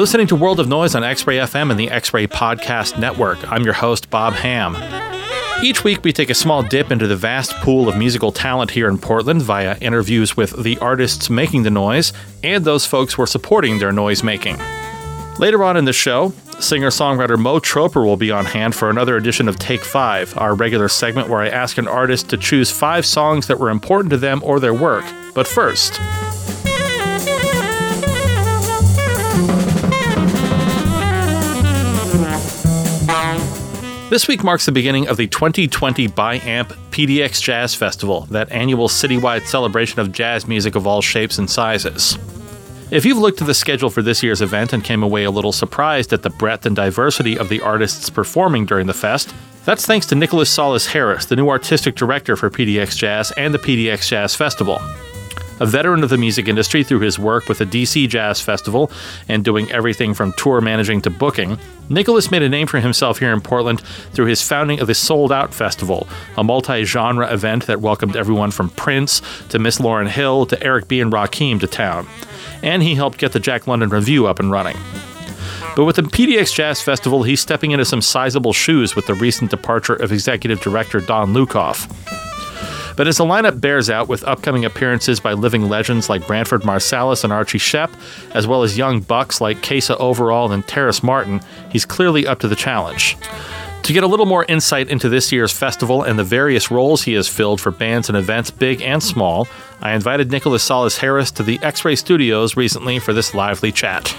You're listening to World of Noise on X-Ray FM and the X-Ray Podcast Network. I'm your host, Bob Ham. Each week, we take a small dip into the vast pool of musical talent here in Portland via interviews with the artists making the noise and those folks who are supporting their noise making. Later on in the show, singer-songwriter Mo Troper will be on hand for another edition of Take 5, our regular segment where I ask an artist to choose 5 songs that were important to them or their work. But first... This week marks the beginning of the 2020 Biamp PDX Jazz Festival, that annual citywide celebration of jazz music of all shapes and sizes. If you've looked at the schedule for this year's event and came away a little surprised at the breadth and diversity of the artists performing during the fest, that's thanks to Nicholas Solis-Harris, the new artistic director for PDX Jazz and the PDX Jazz Festival. A veteran of the music industry through his work with the DC Jazz Festival and doing everything from tour managing to booking, Nicholas made a name for himself here in Portland through his founding of the Sold Out Festival, a multi-genre event that welcomed everyone from Prince to Miss Lauryn Hill to Eric B. and Rakim to town. And he helped get the Jack London Review up and running. But with the PDX Jazz Festival, he's stepping into some sizable shoes with the recent departure of executive director Don Lukoff. But as the lineup bears out with upcoming appearances by living legends like Branford Marsalis and Archie Shepp, as well as young bucks like Kassa Overall and Terrace Martin, he's clearly up to the challenge. To get a little more insight into this year's festival and the various roles he has filled for bands and events big and small, I invited Nicholas Solis-Harris to the X-Ray Studios recently for this lively chat.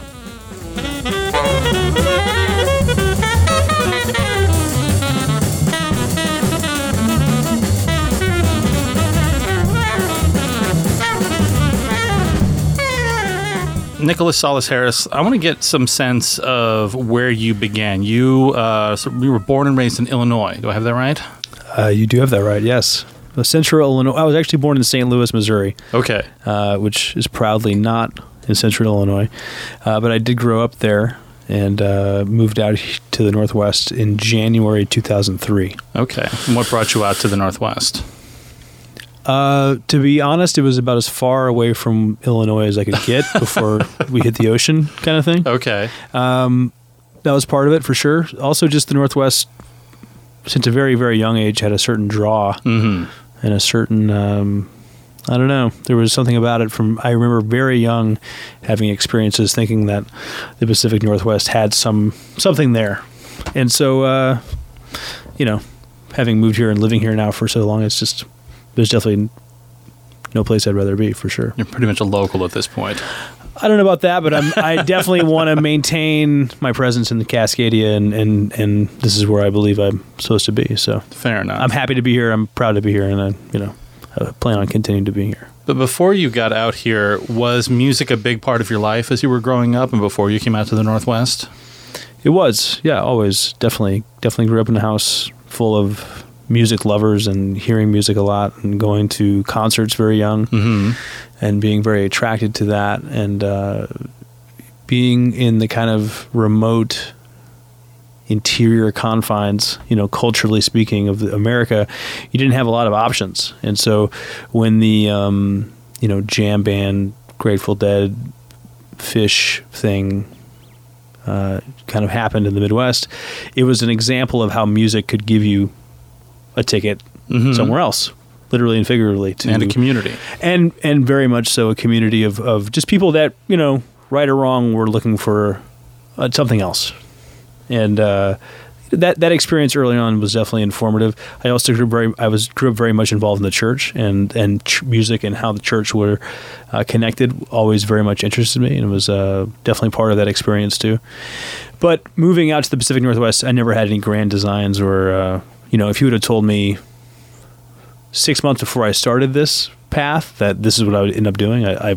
Nicholas Solis-Harris, I want to get some sense of where you began. You were born and raised in Illinois. Do I have that right? You do have that right, yes. Central Illinois. I was actually born in St. Louis, Missouri. Okay. Which is proudly not in Central Illinois. But I did grow up there and moved out to the Northwest in January 2003. Okay. And what brought you out to the Northwest? To be honest, it was about as far away from Illinois as I could get before we hit the ocean kind of thing. Okay. That was part of it for sure. Also, just the Northwest, since a very, very young age, had a certain draw and a certain, I don't know, there was something about it from, I remember very young having experiences thinking that the Pacific Northwest had something there. And so, having moved here and living here now for so long, it's just... There's definitely no place I'd rather be, for sure. You're pretty much a local at this point. I don't know about that, but I definitely want to maintain my presence in the Cascadia, and this is where I believe I'm supposed to be. So fair enough. I'm happy to be here. I'm proud to be here, and I plan on continuing to be here. But before you got out here, was music a big part of your life as you were growing up and before you came out to the Northwest? It was, yeah, always. Definitely grew up in a house full of... music lovers and hearing music a lot and going to concerts very young and being very attracted to that and being in the kind of remote interior confines, culturally speaking, of America, you didn't have a lot of options. And so when the, jam band, Grateful Dead, Fish thing kind of happened in the Midwest, it was an example of how music could give you a ticket somewhere else, literally and figuratively. And a community. And very much so a community of just people that, right or wrong, were looking for something else. And that experience early on was definitely informative. I also grew up very much involved in the church and music and how the church were connected always very much interested me, and it was definitely part of that experience too. But moving out to the Pacific Northwest, I never had any grand designs or... if you would have told me 6 months before I started this path that this is what I would end up doing, I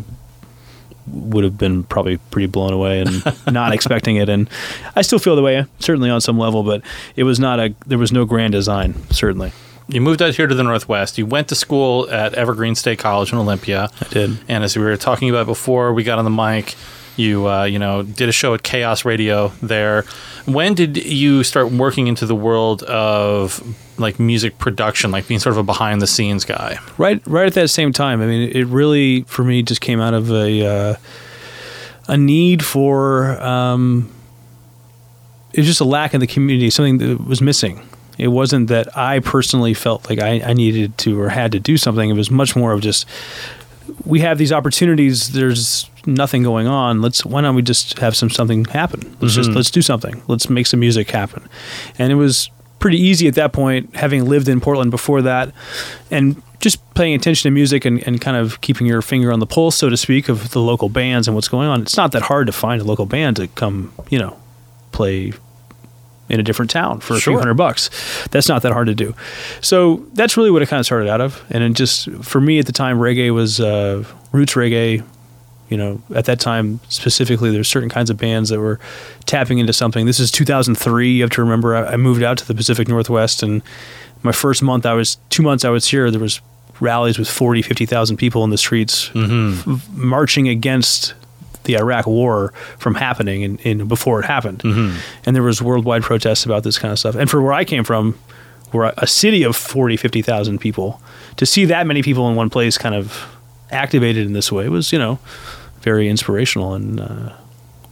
would have been probably pretty blown away and not expecting it. And I still feel the way, certainly on some level, but it was there was no grand design, certainly. You moved out here to the Northwest. You went to school at Evergreen State College in Olympia. I did. And as we were talking about before we got on the mic, you, did a show at Chaos Radio there. When did you start working into the world of, music production, being sort of a behind-the-scenes guy? Right at that same time. I mean, it really, for me, just came out of a need for, it was just a lack in the community, something that was missing. It wasn't that I personally felt like I needed to or had to do something. It was much more of just, we have these opportunities. There's nothing going on. Why don't we just have something happen? Let's do something. Let's make some music happen. And it was pretty easy at that point, having lived in Portland before that, and just paying attention to music and kind of keeping your finger on the pulse, so to speak, of the local bands and what's going on. It's not that hard to find a local band to come, play in a different town for a few $100. That's not that hard to do. So that's really what it kind of started out of. And it just, for me at the time, reggae was roots reggae. At that time specifically, there's certain kinds of bands that were tapping into something. This is 2003. You have to remember, I moved out to the Pacific Northwest, and my first month, 2 months I was here, there was rallies with 50,000 people in the streets, marching against the Iraq War from happening and before it happened. Mm-hmm. And there was worldwide protests about this kind of stuff. And for where I came from, we're a city of 50,000 people. To see that many people in one place kind of activated in this way was, very inspirational and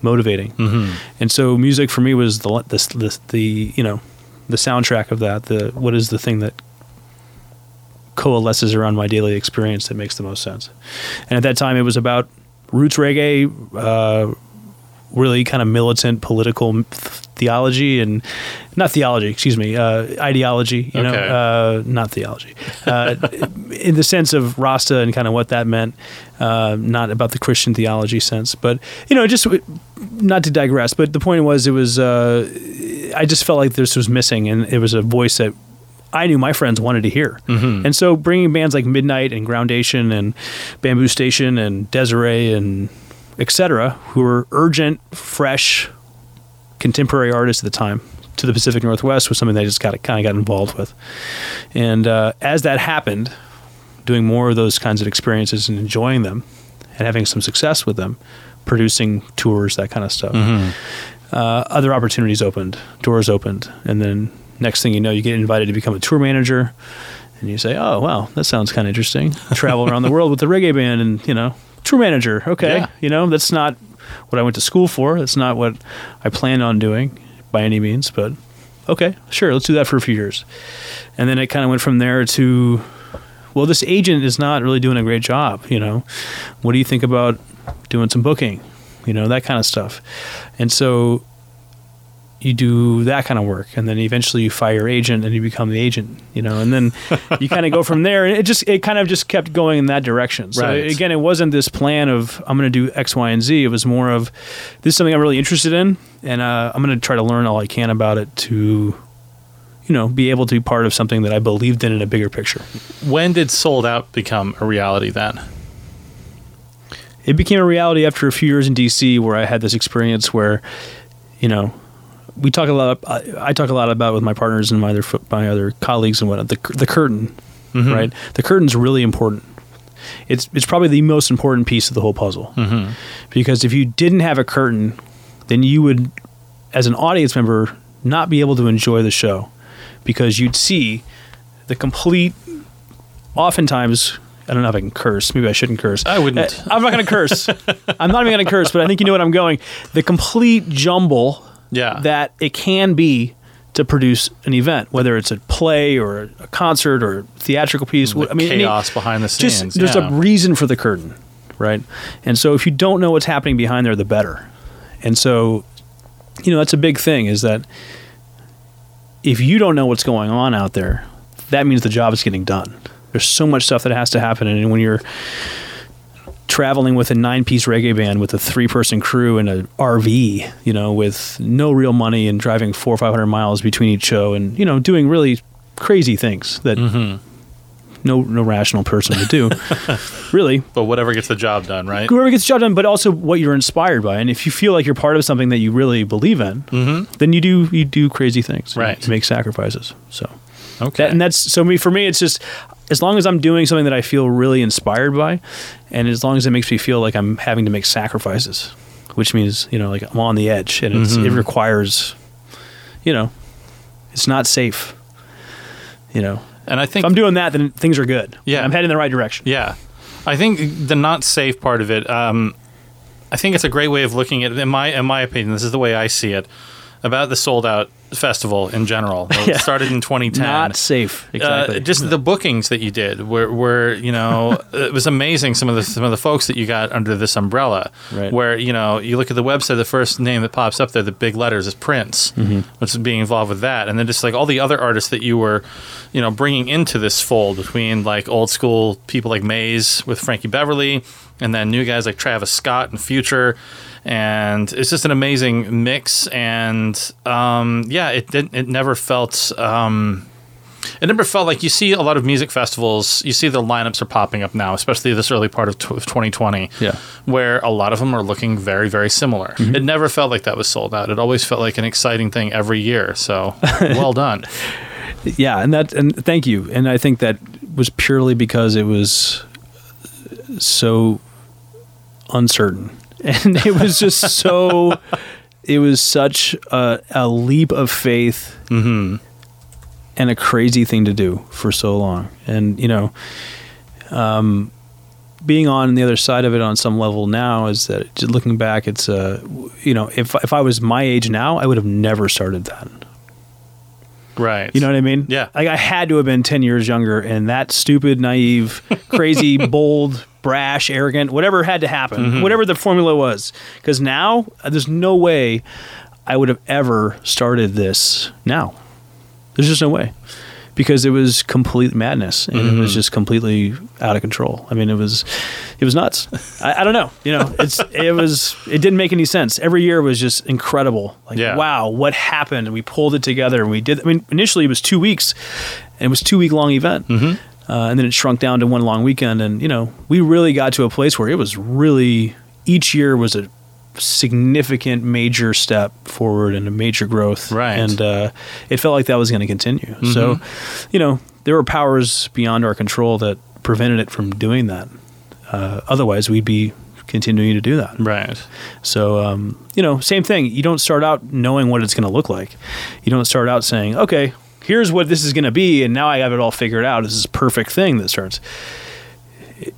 motivating. Mm-hmm. And so music for me was the soundtrack of that. What is the thing that coalesces around my daily experience that makes the most sense? And at that time, it was about roots reggae, really kind of militant political theology, and not theology, excuse me, ideology, not theology, in the sense of Rasta and kind of what that meant, not about the Christian theology sense, but, just not to digress, but the point was, it was, I just felt like this was missing, and it was a voice that I knew my friends wanted to hear. Mm-hmm. And so bringing bands like Midnight and Groundation and Bamboo Station and Desiree and et cetera, who were urgent, fresh, contemporary artists at the time, to the Pacific Northwest was something that I just got involved with. And as that happened, doing more of those kinds of experiences and enjoying them and having some success with them, producing tours, that kind of stuff, other opportunities opened, doors opened, and then next thing you know, you get invited to become a tour manager, and you say, oh, wow, that sounds kind of interesting. Travel around the world with the reggae band and, tour manager. Okay. Yeah. That's not what I went to school for. That's not what I planned on doing by any means, but okay, sure. Let's do that for a few years. And then it kind of went from there to, well, this agent is not really doing a great job. What do you think about doing some booking? That kind of stuff. And so you do that kind of work, and then eventually you fire your agent and you become the agent, and then you kind of go from there, and it kind of just kept going in that direction. So right. Again, it wasn't this plan of I'm going to do X, Y, and Z. It was more of, this is something I'm really interested in, and I'm going to try to learn all I can about it to, be able to be part of something that I believed in a bigger picture. When did Sold Out become a reality then? It became a reality after a few years in DC, where I had this experience where, we talk a lot. I talk a lot about with my partners and my other colleagues and whatnot. The curtain, right? The curtain's really important. It's probably the most important piece of the whole puzzle, because if you didn't have a curtain, then you would, as an audience member, not be able to enjoy the show, because you'd see the complete. Oftentimes, I don't know if I can curse. Maybe I shouldn't curse. I wouldn't. I'm not going to curse. I'm not even going to curse. But I think you know what I'm going. The complete jumble. Yeah. That it can be to produce an event, whether it's a play or a concert or a theatrical piece. Chaos behind the scenes. There's a reason for the curtain, right? And so if you don't know what's happening behind there, the better. And so, that's a big thing, is that if you don't know what's going on out there, that means the job is getting done. There's so much stuff that has to happen, and when you're traveling with a 9-piece reggae band with a 3-person crew in an RV, with no real money and driving 400 or 500 miles between each show, and doing really crazy things that no rational person would do, really. But whatever gets the job done, right? Whoever gets the job done, but also what you're inspired by. And if you feel like you're part of something that you really believe in, then you do crazy things, right? You make sacrifices. So okay, for me, it's just. As long as I'm doing something that I feel really inspired by, and as long as it makes me feel like I'm having to make sacrifices, which means, like I'm on the edge, and it requires, it's not safe, And I think if I'm doing that, then things are good. Yeah. I'm heading in the right direction. Yeah. I think the not safe part of it, I think it's a great way of looking at it. In my opinion, this is the way I see it about the Sold Out Festival in general. It started in 2010. Not safe. Exactly. Just the bookings that you did were you know, it was amazing some of the folks that you got under this umbrella. Right. Where, you know, you look at the website, the first name that pops up there, the big letters, is Prince, which is being involved with that, and then just like all the other artists that you were, you know, bringing into this fold between like old school people like Maze with Frankie Beverly, and then new guys like Travis Scott and Future. And it's just an amazing mix, and it never felt like you see a lot of music festivals. You see the lineups are popping up now, especially this early part of 2020, where a lot of them are looking very, very similar. Mm-hmm. It never felt like that was sold out. It always felt like an exciting thing every year. So well done. Yeah, and thank you. And I think that was purely because it was so uncertain. And it was just so, it was such a leap of faith and a crazy thing to do for so long. And, you know, being on the other side of it on some level now is that, just looking back, it's, you know, if I was my age now, I would have never started that. Right. You know what I mean? Yeah. Like, I had to have been 10 years younger, and that stupid, naive, crazy, bold, brash, arrogant, whatever had to happen, whatever the formula was. Because now, there's no way I would have ever started this now. There's just no way. Because it was complete madness, and it was just completely out of control. I mean, it was nuts. I don't know. You know, it didn't make any sense. Every year was just incredible. Like, wow, what happened? And we pulled it together, and we did. I mean, initially it was 2 weeks, and it was a 2-week-long event. And then it shrunk down to one long weekend, and, you know, we really got to a place where it was really, each year was a significant major step forward and a major growth. Right. And it felt like that was going to continue. So, you know, there were powers beyond our control that prevented it from doing that. Otherwise, we'd be continuing to do that. Right. So, you know, same thing. You don't start out knowing what it's going to look like. You don't start out saying, okay, here's what this is going to be, and now I have it all figured out. This is a perfect thing that starts.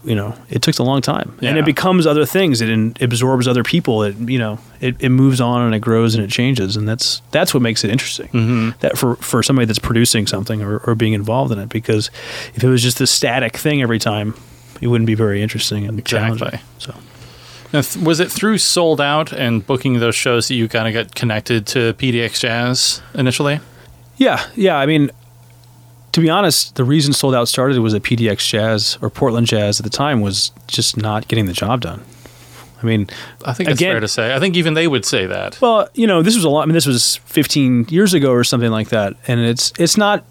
You know, it took a long time, and it becomes other things. It absorbs other people. It, you know, it moves on, and it grows, and it changes, and that's what makes it interesting. That for somebody that's producing something or being involved in it, because if it was just a static thing every time, it wouldn't be very interesting and challenging. So. Now, was it through Sold Out and booking those shows that you kind of got connected to PDX Jazz initially? Yeah. I mean, to be honest, the reason Sold Out started was that PDX Jazz, or Portland Jazz at the time, was just not getting the job done. I mean, I think that's fair to say. I think even they would say that. Well, you know, this was a lot. I mean, this was 15 years ago or something like that, and it's not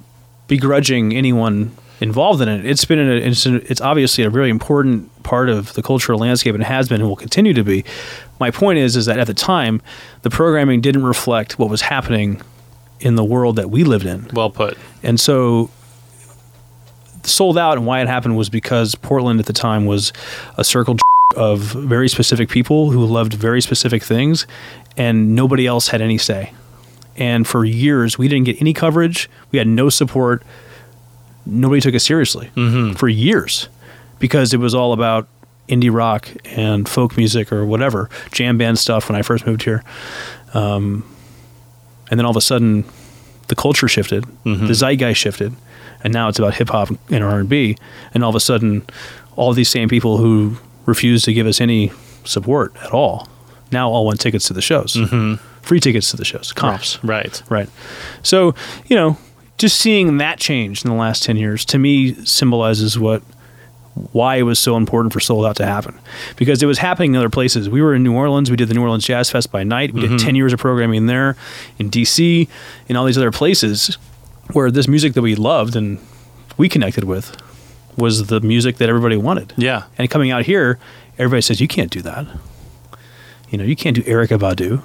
begrudging anyone involved in it. It's been it's obviously a really important part of the cultural landscape, and has been and will continue to be. My point is that at the time, the programming didn't reflect what was happening in the world that we lived in. Well put. And so Sold Out, and why it happened, was because Portland at the time was a circle of very specific people who loved very specific things, and nobody else had any say. And for years, we didn't get any coverage. We had no support. Nobody took us seriously for years, because it was all about indie rock and folk music or whatever, jam band stuff when I first moved here. And then all of a sudden, the culture shifted, the zeitgeist shifted, and now it's about hip-hop and R&B. And all of a sudden, all these same people who refused to give us any support at all, now all want tickets to the shows. Free tickets to the shows, comps. Right. So, you know, just seeing that change in the last 10 years, to me, symbolizes why it was so important for Sold Out to happen, because it was happening in other places. We were in New Orleans. We did the New Orleans Jazz Fest by night. We did 10 years of programming there, in DC, in all these other places where this music that we loved and we connected with was the music that everybody wanted. Yeah. And coming out here, everybody says, you can't do that. You know, you can't do Erykah Badu.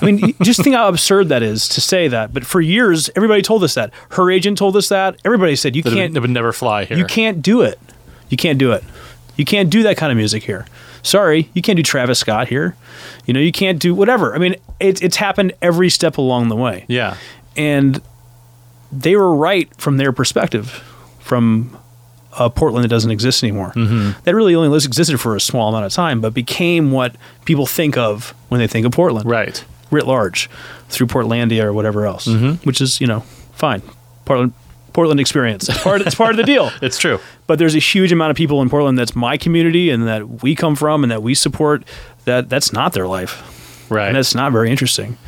I mean, just think how absurd that is to say that. But for years, everybody told us that. Her agent told us that. Everybody said, you can't... It would never fly here. You can't do it. You can't do it. You can't do that kind of music here. Sorry, you can't do Travis Scott here. You know, you can't do whatever. I mean, it's happened every step along the way. Yeah. And they were right from their perspective, from a Portland that doesn't exist anymore. Mm-hmm. That really only existed for a small amount of time, but became what people think of when they think of Portland. Right. Writ large, through Portlandia or whatever else, mm-hmm. which is, you know, fine. Portland experience. It's part of the deal. It's true. But there's a huge amount of people in Portland that's my community and that we come from and that we support, that's not their life. Right. And that's not very interesting.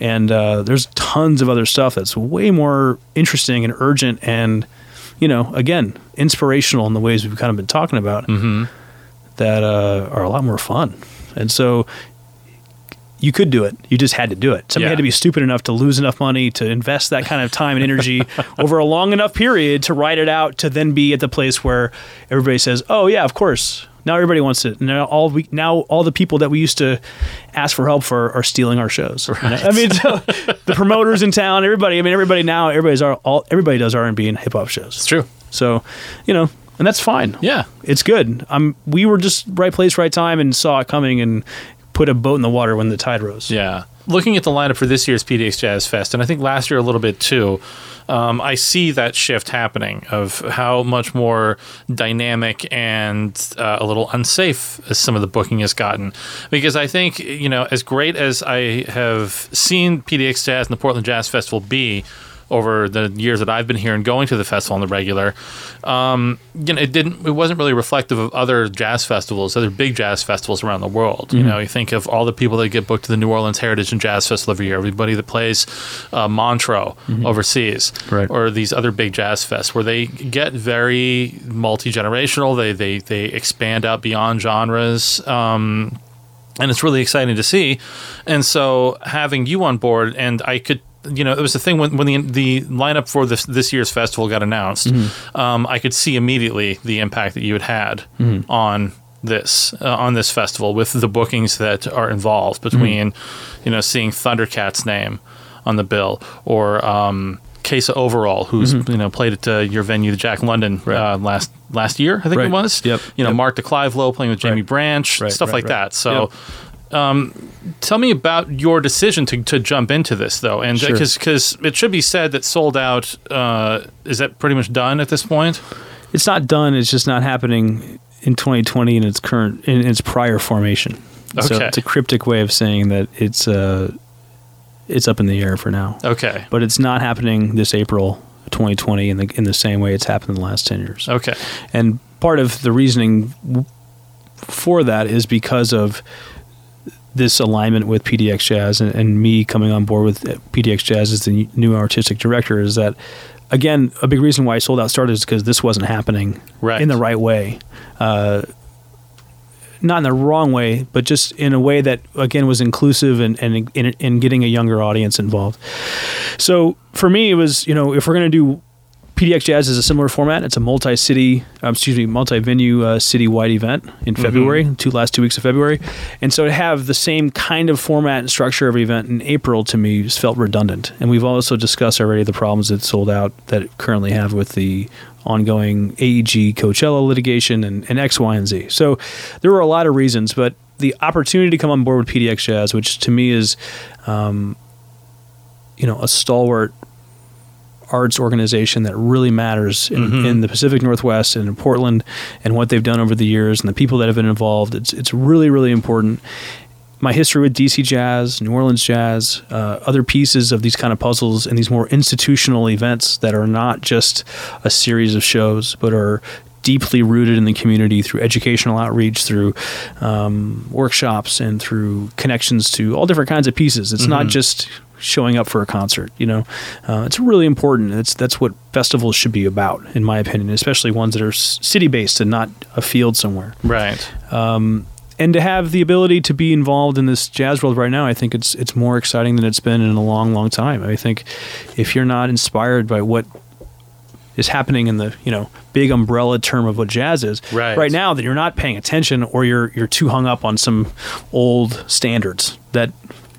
And there's tons of other stuff that's way more interesting and urgent and, you know, again, inspirational in the ways we've kind of been talking about mm-hmm. that are a lot more fun. And so you could do it. You just had to do it. Somebody had to be stupid enough to lose enough money to invest that kind of time and energy over a long enough period to ride it out to then be at the place where everybody says, oh, yeah, of course. Now everybody wants it. Now all the people that we used to ask for help for are stealing our shows. Right. You know? I mean, so the promoters in town, everybody. I mean, everybody now. Everybody does R&B and hip hop shows. It's true. So, you know, and that's fine. Yeah, it's good. We were just right place, right time, and saw it coming, and put a boat in the water when the tide rose. Yeah. Looking at the lineup for this year's PDX Jazz Fest, and I think last year a little bit too, I see that shift happening of how much more dynamic and a little unsafe as some of the booking has gotten. Because I think, you know, as great as I have seen PDX Jazz and the Portland Jazz Festival be over the years that I've been here and going to the festival on the regular, you know, it wasn't really reflective of other jazz festivals, other big jazz festivals around the world. Mm-hmm. You know, you think of all the people that get booked to the New Orleans Heritage and Jazz Festival every year, everybody that plays Montreux mm-hmm. overseas, right. or these other big jazz fests where they get very multi-generational, they expand out beyond genres, and it's really exciting to see. And so having you on board, and I could, you know, it was the thing when the lineup for this year's festival got announced, mm-hmm. I could see immediately the impact that you had mm-hmm. on this festival with the bookings that are involved between, mm-hmm. you know, seeing Thundercat's name on the bill or Kassa Overall, who's mm-hmm. you know, played at your venue, the Jack London, right. Last year, I think right. it was. Yep. You know, yep. Mark DeClivello playing with Jamie right. Branch, right. stuff right. like right. that. So. Yep. Tell me about your decision to jump into this, though, and because it should be said that Sold Out is that pretty much done at this point? It's not done. It's just not happening in 2020 in its current in its prior formation. Okay. So it's a cryptic way of saying that it's up in the air for now. Okay, but it's not happening this April 2020 in the same way it's happened in the last 10 years. Okay, and part of the reasoning for that is because of this alignment with PDX Jazz and me coming on board with PDX Jazz as the new artistic director is that, again, a big reason why Sold Out started is because this wasn't happening right. in the right way. Not in the wrong way, but just in a way that, again, was inclusive and getting a younger audience involved. So for me, it was, you know, if we're going to do PDX Jazz is a similar format. It's a multi-venue city-wide event in February, mm-hmm. Last 2 weeks of February. And so to have the same kind of format and structure of event in April, to me, just felt redundant. And we've also discussed already the problems that Sold Out that it currently have with the ongoing AEG Coachella litigation and X, Y, and Z. So there were a lot of reasons, but the opportunity to come on board with PDX Jazz, which to me is, you know, a stalwart arts organization that really matters mm-hmm. in the Pacific Northwest and in Portland, and what they've done over the years and the people that have been involved. It's really, really important. My history with DC Jazz, New Orleans Jazz, other pieces of these kind of puzzles and these more institutional events that are not just a series of shows, but are deeply rooted in the community through educational outreach, through workshops, and through connections to all different kinds of pieces. It's mm-hmm. not just showing up for a concert, you know. It's really important. That's what festivals should be about, in my opinion, especially ones that are city-based and not a field somewhere. Right. And to have the ability to be involved in this jazz world right now, I think it's more exciting than it's been in a long, long time. I think if you're not inspired by what is happening in the, you know, big umbrella term of what jazz is right now, that you're not paying attention, or you're too hung up on some old standards that,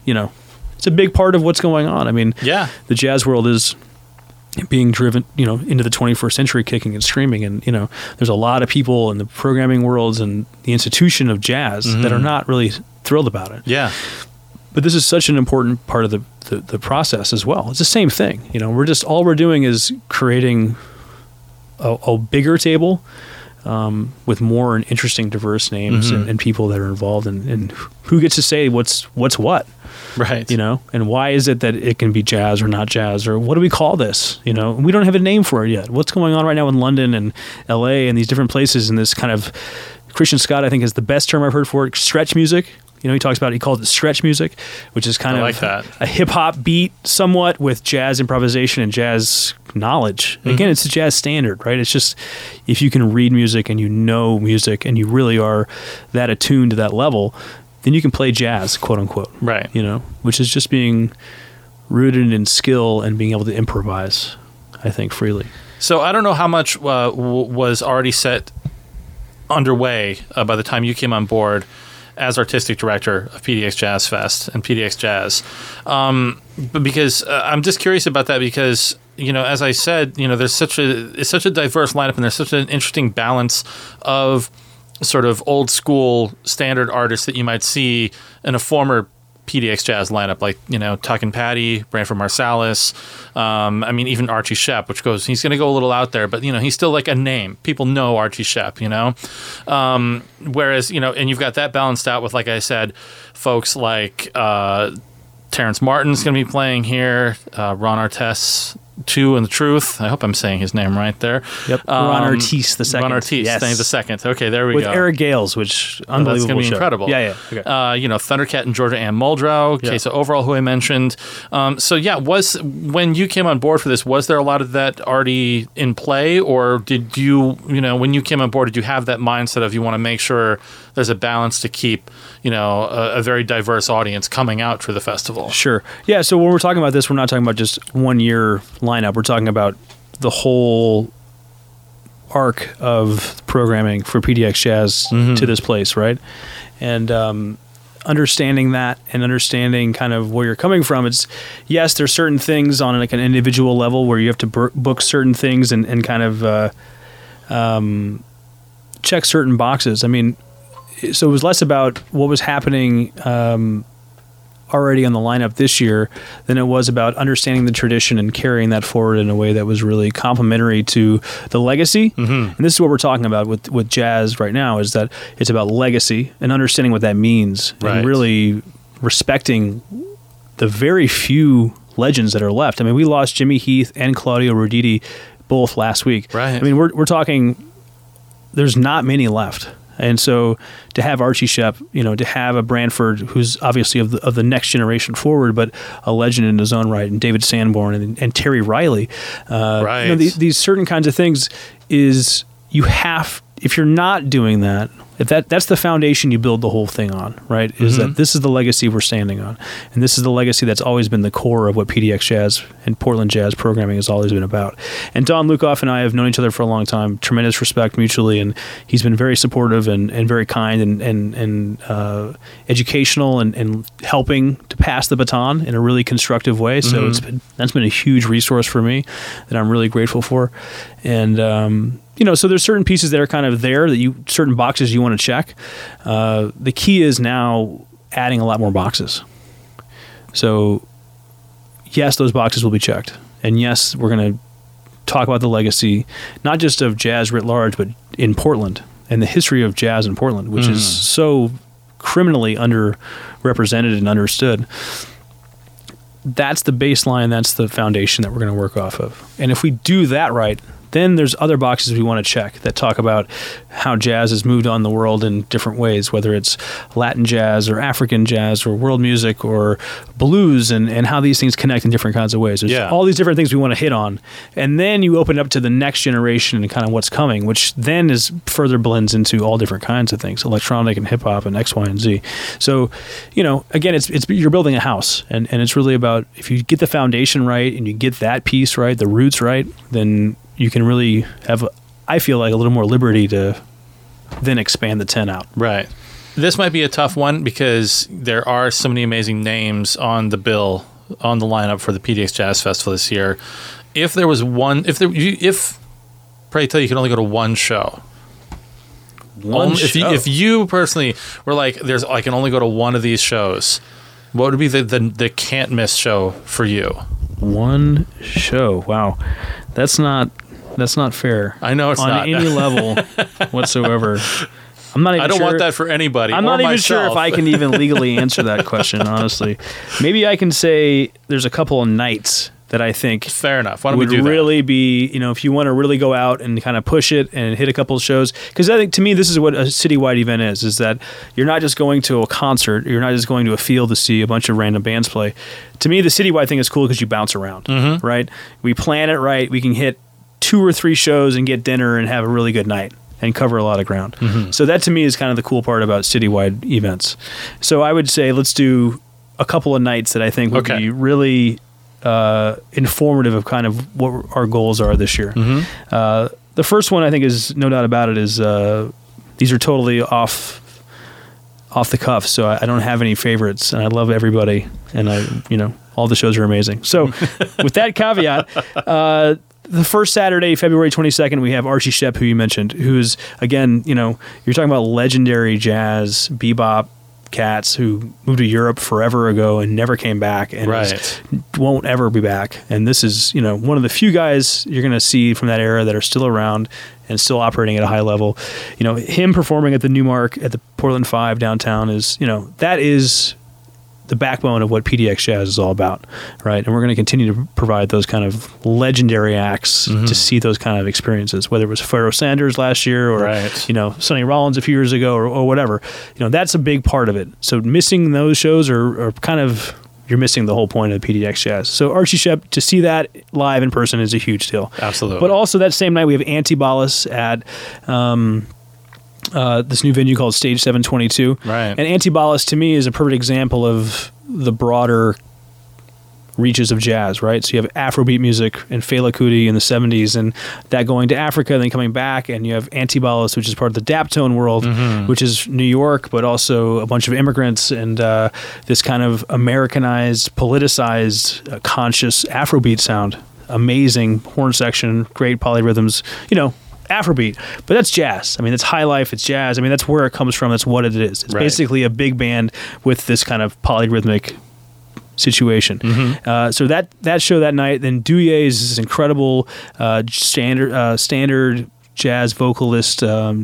you know, it's a big part of what's going on. I mean, yeah, the jazz world is being driven, you know, into the 21st century kicking and screaming, and, you know, there's a lot of people in the programming worlds and the institution of jazz mm-hmm. that are not really thrilled about it. Yeah. But this is such an important part of the process as well. It's the same thing. You know, we're just, all we're doing is creating a bigger table with more and interesting, diverse names and people that are involved, and who gets to say what's what, right? You know, and why is it that it can be jazz or not jazz, or what do we call this? You know, we don't have a name for it yet. What's going on right now in London and LA and these different places, and this kind of, Christian Scott, I think, is the best term I've heard for it, stretch music. You know, he calls it stretch music, which is kind of like a hip hop beat somewhat with jazz improvisation and jazz knowledge. Mm-hmm. Again, it's a jazz standard, right? It's just, if you can read music and you know music and you really are that attuned to that level, then you can play jazz, quote unquote. Right. You know, which is just being rooted in skill and being able to improvise, I think, freely. So I don't know how much was already set underway by the time you came on board as artistic director of PDX Jazz Fest and PDX Jazz. But because I'm just curious about that, because, you know, as I said, you know, it's such a diverse lineup, and there's such an interesting balance of sort of old school standard artists that you might see in a former PDX Jazz lineup, like, you know, Tuck and Patty, Branford Marsalis, I mean, even Archie Shepp, he's going to go a little out there, but, you know, he's still like a name. People know Archie Shepp, you know? Whereas, you know, and you've got that balanced out with, like I said, folks like Terrace Martin's going to be playing here, Ron Artest, Two and the Truth. I hope I'm saying his name right there. Yep. Ron Artest the second. Ron Artest, yes. The second. Okay, there we go. With Eric Gales, which unbelievable. That's going to be incredible. Yeah, yeah. Okay. You know, Thundercat and Georgia Ann Muldrow, Kassa Overall, who I mentioned. So yeah, when you came on board for this, was there a lot of that already in play, or did you, you know, when you came on board, did you have that mindset of you want to make sure there's a balance to keep, you know, a very diverse audience coming out for the festival? Sure. Yeah. So when we're talking about this, we're not talking about just 1 year lineup. We're talking about the whole arc of programming for PDX Jazz to this place, right? And understanding that, and understanding kind of where you're coming from, it's, yes, there's certain things on like an individual level where you have to book certain things and kind of check certain boxes. I mean, so it was less about what was happening already on the lineup this year than it was about understanding the tradition and carrying that forward in a way that was really complementary to the legacy. Mm-hmm. And this is what we're talking about with jazz right now, is that it's about legacy and understanding what that means, right, and really respecting the very few legends that are left. I mean, we lost Jimmy Heath and Claudio Roditi both last week. Right. I mean, we're talking, there's not many left. And so to have Archie Shepp, you know, to have a Branford who's obviously of the next generation forward, but a legend in his own right, and David Sanborn and Terry Riley, right, you know, these certain kinds of things is, you have, if you're not doing that, if that's the foundation you build the whole thing on, right? Is that this is the legacy we're standing on, and this is the legacy that's always been the core of what PDX Jazz and Portland Jazz programming has always been about. And Don Lukoff and I have known each other for a long time, tremendous respect mutually, and he's been very supportive and very kind and educational and helping to pass the baton in a really constructive way. So that's been a huge resource for me that I'm really grateful for, and. You know, so there's certain pieces that are kind of there, certain boxes you want to check. The key is now adding a lot more boxes. So, yes, those boxes will be checked. And yes, we're going to talk about the legacy, not just of jazz writ large, but in Portland and the history of jazz in Portland, which is so criminally underrepresented and understood. That's the baseline. That's the foundation that we're going to work off of. And if we do that right, then there's other boxes we want to check that talk about how jazz has moved on the world in different ways, whether it's Latin jazz or African jazz or world music or blues, and how these things connect in different kinds of ways. There's all these different things we want to hit on. And then you open up to the next generation and kind of what's coming, which then is further blends into all different kinds of things, electronic and hip hop and X, Y, and Z. So, you know, again, it's you're building a house, and it's really about, if you get the foundation right and you get that piece right, the roots right, then you can really have, I feel like, a little more liberty to then expand the tent out. Right. This might be a tough one because there are so many amazing names on the bill, on the lineup for the PDX Jazz Festival this year. If there was one, if pray tell you could only go to one show. One show. If you personally were like, I can only go to one of these shows, what would be the can't miss show for you? One show. Wow. That's not That's not fair. I know it's not. On any level whatsoever. I'm not even I don't sure. want that for anybody. I'm not even sure if I can even legally answer that question, honestly. Maybe I can say there's a couple of nights that I think fair enough. Why don't would we do really that? Be, you know, if you want to really go out and kind of push it and hit a couple of shows. Because I think to me, this is what a citywide event is that you're not just going to a concert. You're not just going to a field to see a bunch of random bands play. To me, the citywide thing is cool because you bounce around, mm-hmm. right? We plan it right. We can hit 2 or 3 shows and get dinner and have a really good night and cover a lot of ground. Mm-hmm. So that to me is kind of the cool part about citywide events. So I would say let's do a couple of nights that I think would be really... informative of kind of what our goals are this year. Mm-hmm. The first one I think is no doubt about it is these are totally off the cuff, so I don't have any favorites, and I love everybody, and I all the shows are amazing. So with that caveat, the first Saturday, February 22nd, we have Archie Shepp, who you mentioned, who is again you're talking about legendary jazz bebop cats who moved to Europe forever ago and never came back and won't ever be back. And this is, one of the few guys you're going to see from that era that are still around and still operating at a high level. Him performing at the Newmark at the Portland 5 downtown is, that is the backbone of what PDX Jazz is all about, right? And we're going to continue to provide those kind of legendary acts mm-hmm. to see those kind of experiences, whether it was Pharoah Sanders last year or, Sonny Rollins a few years ago or whatever. That's a big part of it. So missing those shows are kind of, you're missing the whole point of PDX Jazz. So Archie Shepp, to see that live in person is a huge deal. Absolutely. But also that same night we have Antibalas at... this new venue called Stage 722. Right. And Antibalas, to me, is a perfect example of the broader reaches of jazz, right? So you have Afrobeat music and Fela Kuti in the 70s and that going to Africa and then coming back, and you have Antibalas, which is part of the Daptone world, mm-hmm. which is New York, but also a bunch of immigrants and this kind of Americanized, politicized, conscious Afrobeat sound. Amazing horn section, great polyrhythms, Afrobeat, but that's jazz. I mean, that's high life, it's jazz. I mean, that's where it comes from, that's what it is. It's basically a big band with this kind of polyrhythmic situation. Mm-hmm. So that show that night, then Duyer's is this incredible standard jazz vocalist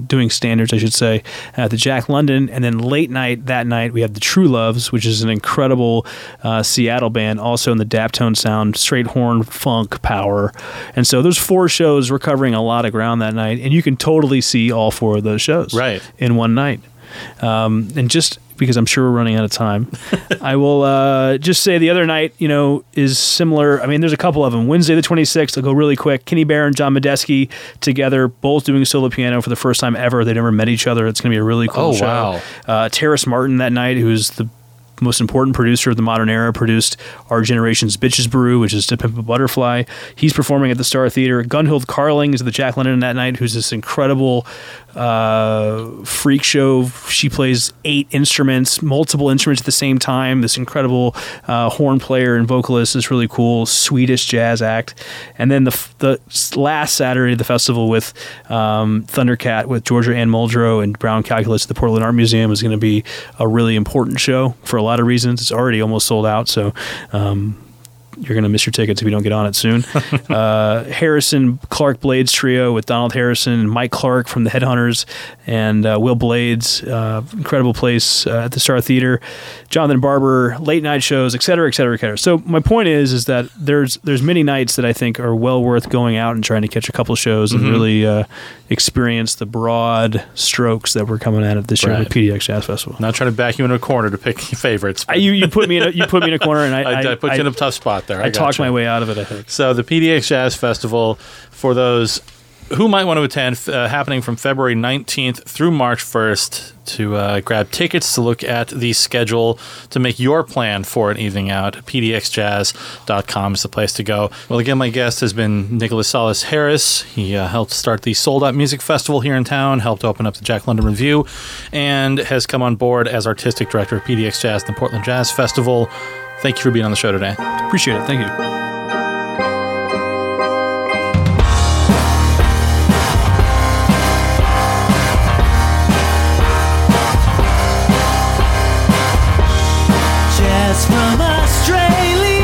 doing standards, I should say, at the Jack London. And then late night that night, we have the True Loves, which is an incredible Seattle band, also in the Daptone sound, straight horn, funk, power. And so those 4 shows, we're covering a lot of ground that night, and you can totally see all 4 of those shows in one night. And just because I'm sure we're running out of time, I will just say the other night, is similar. I mean, there's a couple of them. Wednesday the 26th, I'll go really quick. Kenny Bear and John Medeski together, both doing solo piano for the first time ever. They never met each other. It's going to be a really cool show. Wow. Terrace Martin that night, who's the most important producer of the modern era, produced Our Generation's Bitches Brew, which is To Pimp a Butterfly. He's performing at the Star Theater. Gunhild Carling is at the Jack London that night, who's this incredible... freak show. She plays 8 instruments, multiple instruments at the same time. This incredible horn player and vocalist is really cool. Swedish jazz act. And then the last Saturday of the festival with Thundercat with Georgia Ann Muldrow and Brown Calculus at the Portland Art Museum is going to be a really important show for a lot of reasons. It's already almost sold out, so you're going to miss your tickets if you don't get on it soon. Harrison Clark Blades Trio with Donald Harrison and Mike Clark from the Headhunters and Will Blades, incredible place at the Star Theater, Jonathan Barber, late night shows, et cetera, et cetera, et cetera. So my point is that there's many nights that I think are well worth going out and trying to catch a couple shows mm-hmm. and really experience the broad strokes that we're coming at it this year with PDX Jazz Festival. Not trying to back you in a corner to pick your favorites. You put me in a corner, and I put you in a tough spot there. I talked my way out of it, I think. So the PDX Jazz Festival, for those who might want to attend, happening from February 19th through March 1st. To grab tickets, to look at the schedule, to make your plan for an evening out, pdxjazz.com is the place to go. Well, again, my guest has been Nicholas Solis-Harris. He helped start the Sold Out Music Festival here in town, helped open up the Jack London Review, and has come on board as Artistic Director of PDX Jazz and the Portland Jazz Festival. Thank you for being on the show today. Appreciate it. Thank you. Jazz from Australia,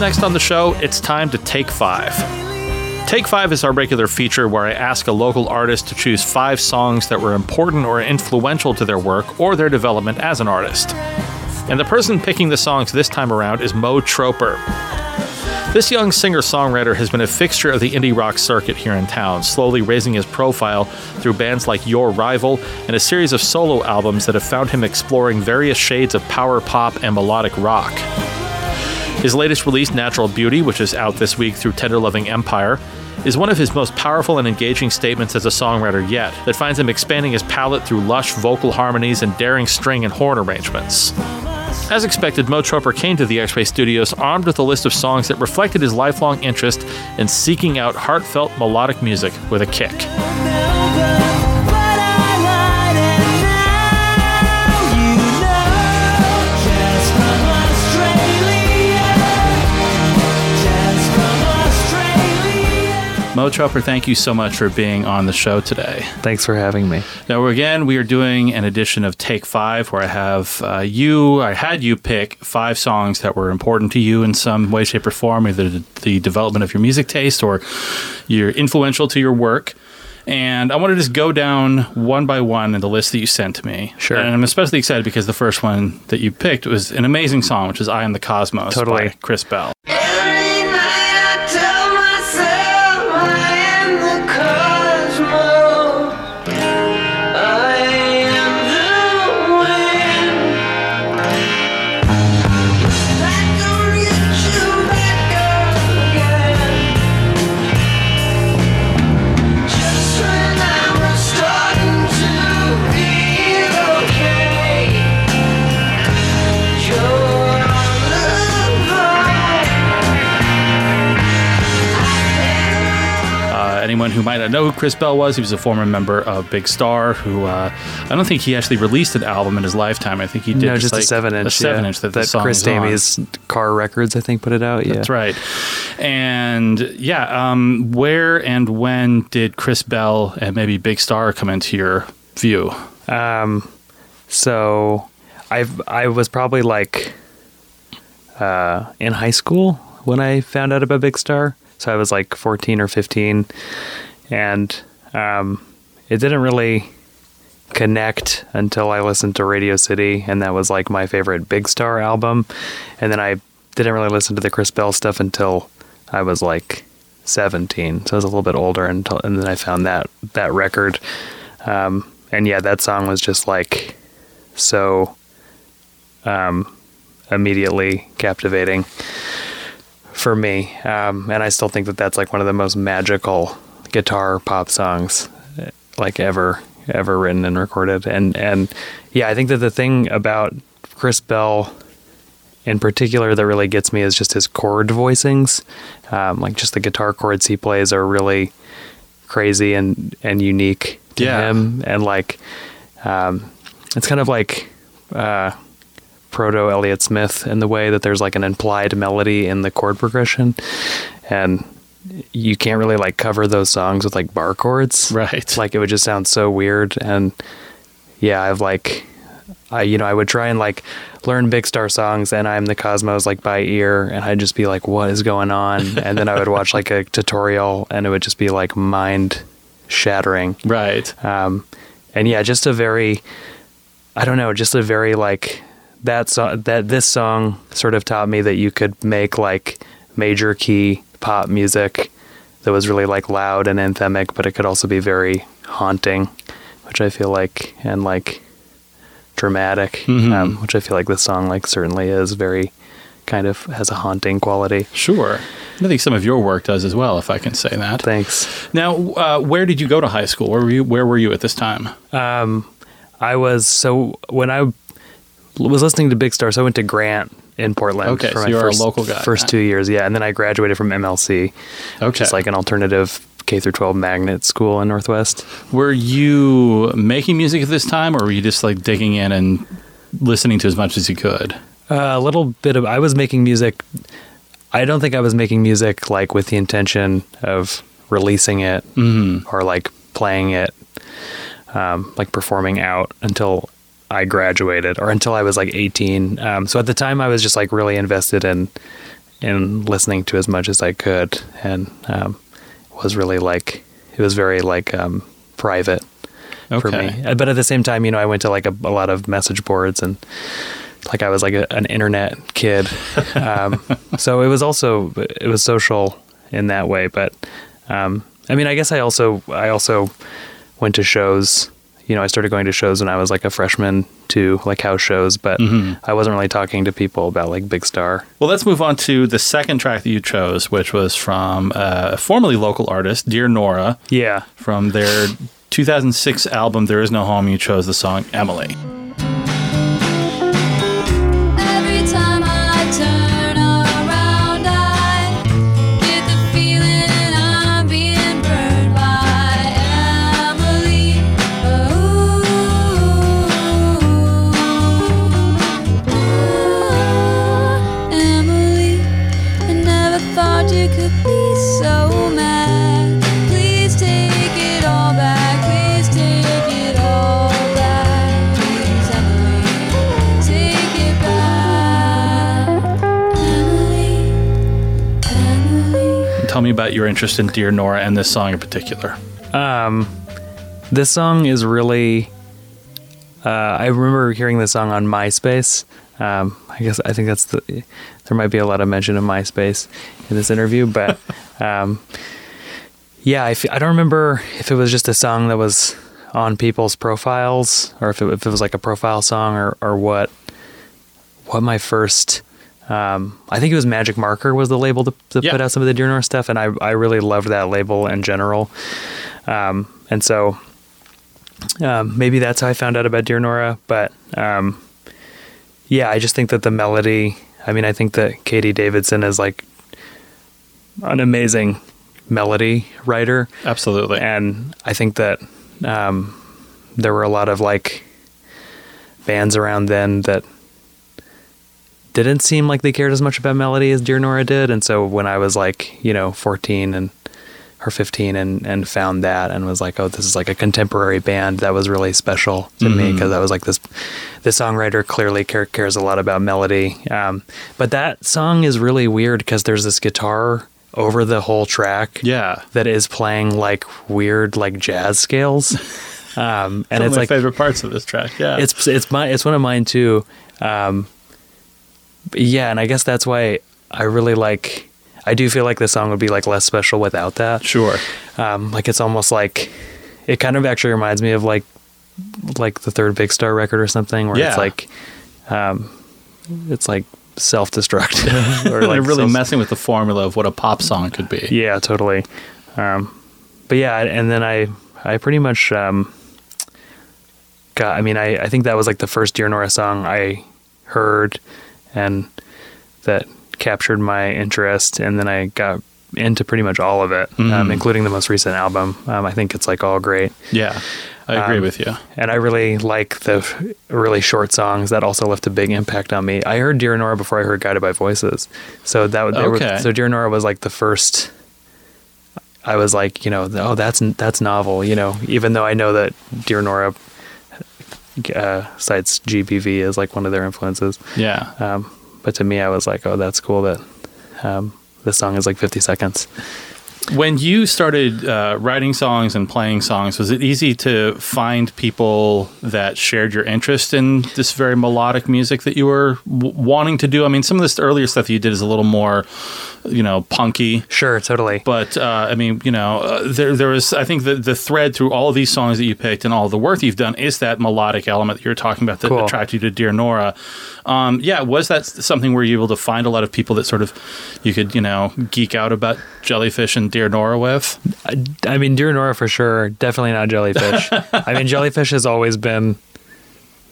next on the show, it's time to Take 5. Take 5 is our regular feature where I ask a local artist to choose 5 songs that were important or influential to their work or their development as an artist. And the person picking the songs this time around is Mo Troper. This young singer-songwriter has been a fixture of the indie rock circuit here in town, slowly raising his profile through bands like Your Rival and a series of solo albums that have found him exploring various shades of power pop and melodic rock. His latest release, Natural Beauty, which is out this week through Tender Loving Empire, is one of his most powerful and engaging statements as a songwriter yet, that finds him expanding his palette through lush vocal harmonies and daring string and horn arrangements. As expected, Mo Troper came to the X-Ray Studios armed with a list of songs that reflected his lifelong interest in seeking out heartfelt melodic music with a kick. Mo Troper, thank you so much for being on the show today. Thanks for having me. Now, again, we are doing an edition of Take 5 where I have I had you pick 5 songs that were important to you in some way, shape, or form, either the development of your music taste or you're influential to your work. And I want to just go down one by one in the list that you sent to me. Sure. And I'm especially excited because the first one that you picked was an amazing song, which is I Am the Cosmos by Chris Bell. Anyone who might not know who Chris Bell was, he was a former member of Big Star, who I don't think he actually released an album in his lifetime. I think he did just a seven inch that Chris Davies Car Records, I think, put it out. Yeah, that's right. And yeah, where and when did Chris Bell and maybe Big Star come into your view? So I was probably like in high school when I found out about Big Star. So I was like 14 or 15, and it didn't really connect until I listened to Radio City, and that was like my favorite Big Star album. And then I didn't really listen to the Chris Bell stuff until I was like 17. So I was a little bit older, and then I found that record. And yeah, that song was just like so immediately captivating for me, and I still think that that's like one of the most magical guitar pop songs like ever written and recorded, and yeah, I think that the thing about Chris Bell in particular that really gets me is just his chord voicings, like just the guitar chords he plays are really crazy and unique to him, and like it's kind of like proto Elliott Smith in the way that there's like an implied melody in the chord progression, and you can't really like cover those songs with like bar chords, right? Like it would just sound so weird. And yeah, I've like I would try and like learn Big Star songs and I'm the Cosmos like by ear, and I'd just be like, what is going on? And then I would watch like a tutorial and it would just be like mind shattering, right? And yeah, just a very like this song sort of taught me that you could make like major key pop music that was really like loud and anthemic, but it could also be very haunting, which I feel like, and like dramatic, which I feel like this song like certainly is very kind of has a haunting quality. Sure. I think some of your work does as well, if I can say that. Thanks. Now, where did you go to high school? Where were you at this time? I was listening to Big Star, so I went to Grant in Portland. Okay, so you're a local guy. First 2 years, yeah, and then I graduated from MLC, which is like an alternative K-12 magnet school in Northwest. Were you making music at this time, or were you just like digging in and listening to as much as you could? A little bit of. I was making music. I don't think I was making music like with the intention of releasing it or like playing it, like performing out until I graduated, or until I was like 18. So at the time I was just like really invested in and listening to as much as I could, and was really like, it was very like private for me. But at the same time, you know, I went to like a lot of message boards, and like I was like an internet kid. So it was also, it was social in that way. But I mean, I guess I also went to shows. You know, I started going to shows when I was like a freshman to like house shows, but I wasn't really talking to people about like Big Star. Well, let's move on to the second track that you chose, which was from a formerly local artist, Dear Nora. Yeah. From their 2006 album, There Is No Home, you chose the song Emily. Tell me about your interest in Dear Nora and this song in particular. This song is really... I remember hearing this song on MySpace. I think that's the... There might be a lot of mention of MySpace in this interview, but... I don't remember if it was just a song that was on people's profiles, or if it was like a profile song, or what my first... I think it was Magic Marker was the label to put out some of the Dear Nora stuff, and I really loved that label in general. And so maybe that's how I found out about Dear Nora, but I just think that the melody, I mean, I think that Katie Davidson is like an amazing melody writer. Absolutely. And I think that there were a lot of like bands around then that didn't seem like they cared as much about melody as Dear Nora did. And so when I was like, you know, 14 and or 15 and found that and was like, oh, this is like a contemporary band, that was really special to me, because I was like, this songwriter clearly cares a lot about melody. But that song is really weird because there's this guitar over the whole track that is playing like weird like jazz scales. And it's one of my favorite parts of this track. Yeah, it's one of mine too. Yeah, and I guess that's why I really like... I do feel like this song would be like less special without that. Sure. Like it's almost like... It kind of actually reminds me of like the third Big Star record or something, where it's like self-destructive. Or like they're really messing with the formula of what a pop song could be. Yeah, totally. But yeah, and then I pretty much... I think that was like the first Dear Nora song I heard... and that captured my interest, and then I got into pretty much all of it, including the most recent album. I think it's like all great. Yeah, I agree with you. And I really like the really short songs that also left a big impact on me. I heard Dear Nora before I heard Guided by Voices, so so Dear Nora was like the first. I was like, you know, oh, that's novel, you know, even though I know that Dear Nora cites GBV as like one of their influences. Yeah. But to me, I was like, oh, that's cool that this song is like 50 seconds. When you started writing songs and playing songs, was it easy to find people that shared your interest in this very melodic music that you were wanting to do? I mean, some of this earlier stuff you did is a little more, you know, punky. Sure, totally. But, I mean, you know, there was, I think, the thread through all of these songs that you picked and all the work you've done is that melodic element that you were talking about that attracted you to Dear Nora. Was that something where you were able to find a lot of people that sort of you could, you know, geek out about Jellyfish and Dear Nora with? I mean, Dear Nora for sure. Definitely not Jellyfish. I mean, Jellyfish has always been...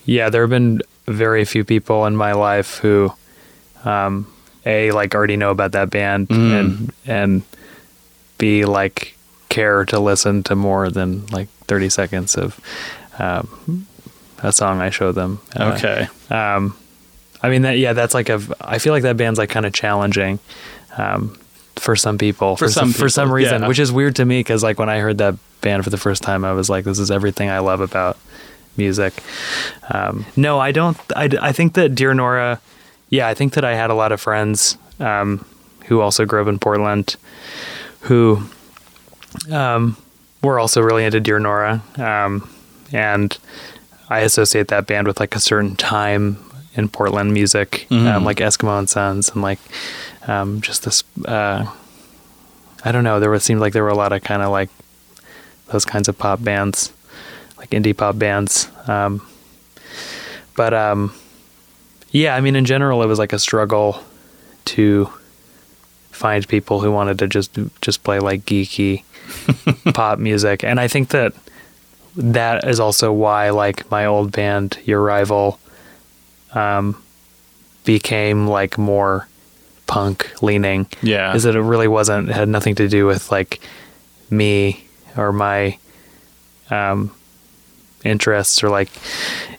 Yeah, there have been very few people in my life who... A, like, already know about that band, and B, like, care to listen to more than, like, 30 seconds of a song I show them. I mean, that's like a... I feel like that band's, like, kind of challenging for some people. For some reason, which is weird to me, because, like, when I heard that band for the first time, I was like, this is everything I love about music. No, I don't... I think that Dear Nora... Yeah, I think that I had a lot of friends who also grew up in Portland, who were also really into Dear Nora. And I associate that band with like a certain time in Portland music, like Eskimo and Sons, and like just this, I don't know, seemed like there were a lot of kind of like those kinds of pop bands, like indie pop bands. Yeah, I mean, in general, it was like a struggle to find people who wanted to just play like geeky pop music. And I think that that is also why like my old band, Your Rival, became like more punk leaning. Yeah. Is that it really wasn't, had nothing to do with like me or my, interests or like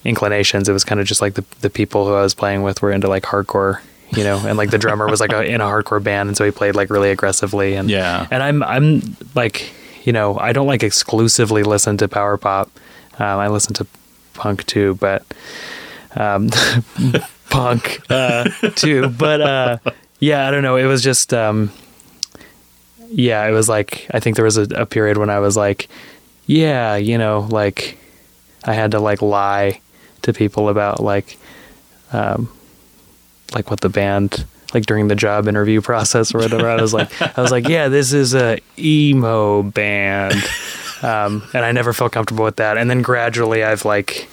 inclinations. It was kind of just like the people who I was playing with were into like hardcore, you know, and like the drummer was like in a hardcore band, and so he played like really aggressively. And yeah, and I'm like, you know, I don't like exclusively listen to power pop. I listen to punk too, but punk too, but yeah, I don't know, it was just yeah, it was like, I think there was a period when I was like, yeah, you know, like I had to like lie to people about like what the band, like during the job interview process or whatever. I was like, yeah, this is a emo band. And I never felt comfortable with that. And then gradually I've like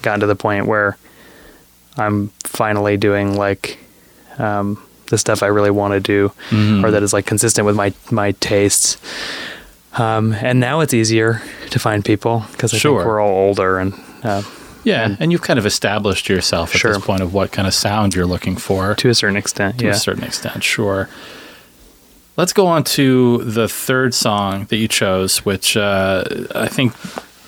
gotten to the point where I'm finally doing like, the stuff I really want to do, or that is like consistent with my tastes. And now it's easier to find people because I think we're all older, and and you've kind of established yourself at this point of what kind of sound you're looking for to a certain extent. Let's go on to the third song that you chose, which I think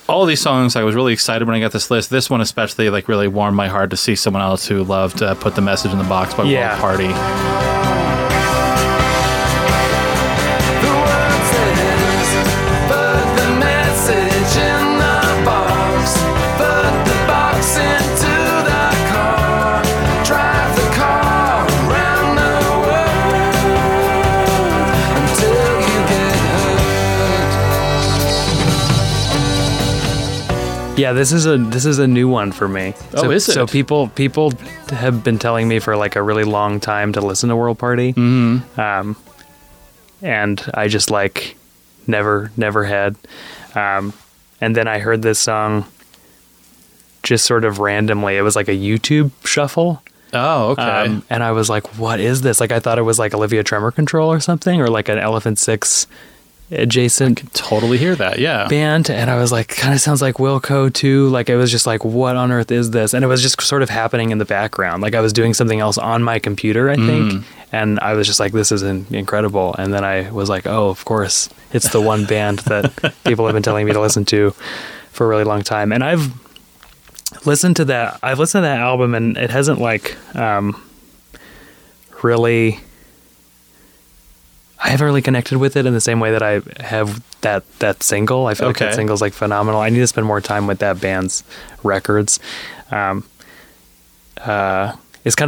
all these songs, I was really excited when I got this list. This one especially like really warmed my heart to see someone else who loved Put the Message in the Box by World Party. Yeah, this is a new one for me. Oh, is it? So people have been telling me for like a really long time to listen to World Party, and I just like never had. And then I heard this song just sort of randomly. It was like a YouTube shuffle. Oh, okay. And I was like, "What is this?" Like I thought it was like Olivia Tremor Control or something, or like an Elephant Six adjacent. I can totally hear that, yeah. Band, and I was like, kind of sounds like Wilco too. Like it was just like, what on earth is this? And it was just sort of happening in the background. Like I was doing something else on my computer, I think, and I was just like, this is incredible. And then I was like, oh, of course, it's the one band that people have been telling me to listen to for a really long time. And I've listened to that. I've listened to that album, and it hasn't like really. I haven't really connected with it in the same way that I have that single. I feel like that single's like phenomenal. I need to spend more time with that band's records. It's kind of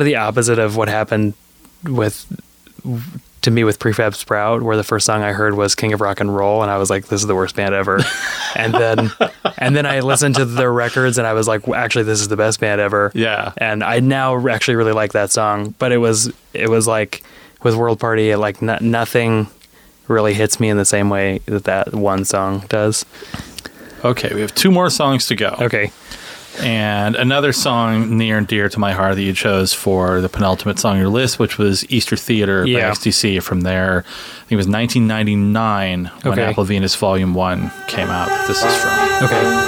the opposite of what happened to me with Prefab Sprout, where the first song I heard was King of Rock and Roll, and I was like, this is the worst band ever. and then I listened to their records, and I was like, well, actually, this is the best band ever. Yeah. And I now actually really like that song, but it was like, with World Party, like nothing really hits me in the same way that one song does. Okay, we have two more songs to go. Okay. And another song near and dear to my heart that you chose for the penultimate song on your list, which was Easter Theater by XTC from there. I think it was 1999 when Apple Venus Volume 1 came out that this is from. Okay.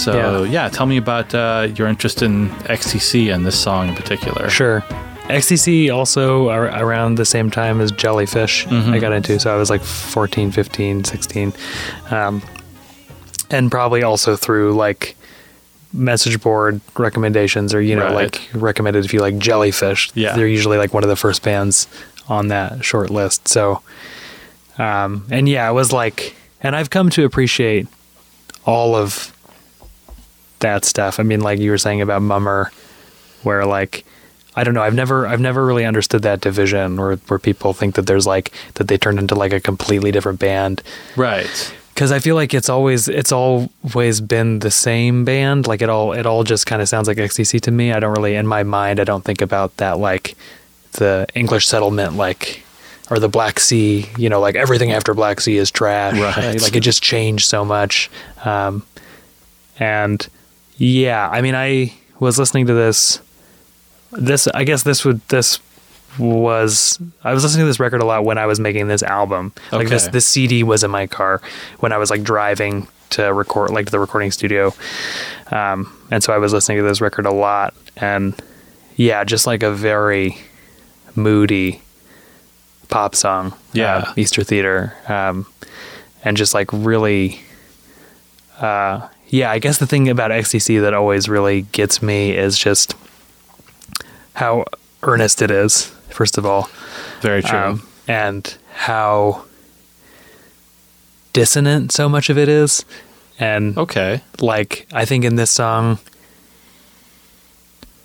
So, tell me about your interest in XTC and this song in particular. Sure. XTC also around the same time as Jellyfish, mm-hmm. I got into, so I was like 14, 15, 16. And probably also through like message board recommendations or, you know, like recommended if you like Jellyfish. Yeah. They're usually like one of the first bands on that short list. So, and yeah, it was like, and I've come to appreciate all of that stuff. I mean, like you were saying about Mummer, where like, I don't know. I've never really understood that division where people think that there's like, that they turned into like a completely different band. Right. Cause I feel like it's always been the same band. Like it all just kind of sounds like XTC to me. I don't really, in my mind, I don't think about that. Like the English settlement, like, or the Black Sea, you know, like everything after Black Sea is trash. Right. Like it just changed so much. And yeah, I mean, I was listening to I was listening to this record a lot when I was making this album. Like okay. This CD was in my car when I was like driving to record, like to the recording studio. And so I was listening to this record a lot, and yeah, just like a very moody pop song. Yeah. Easter Theater. And just like really, yeah, I guess the thing about XTC that always really gets me is just how earnest it is, first of all. Very true. And how dissonant so much of it is. And okay. Like I think in this song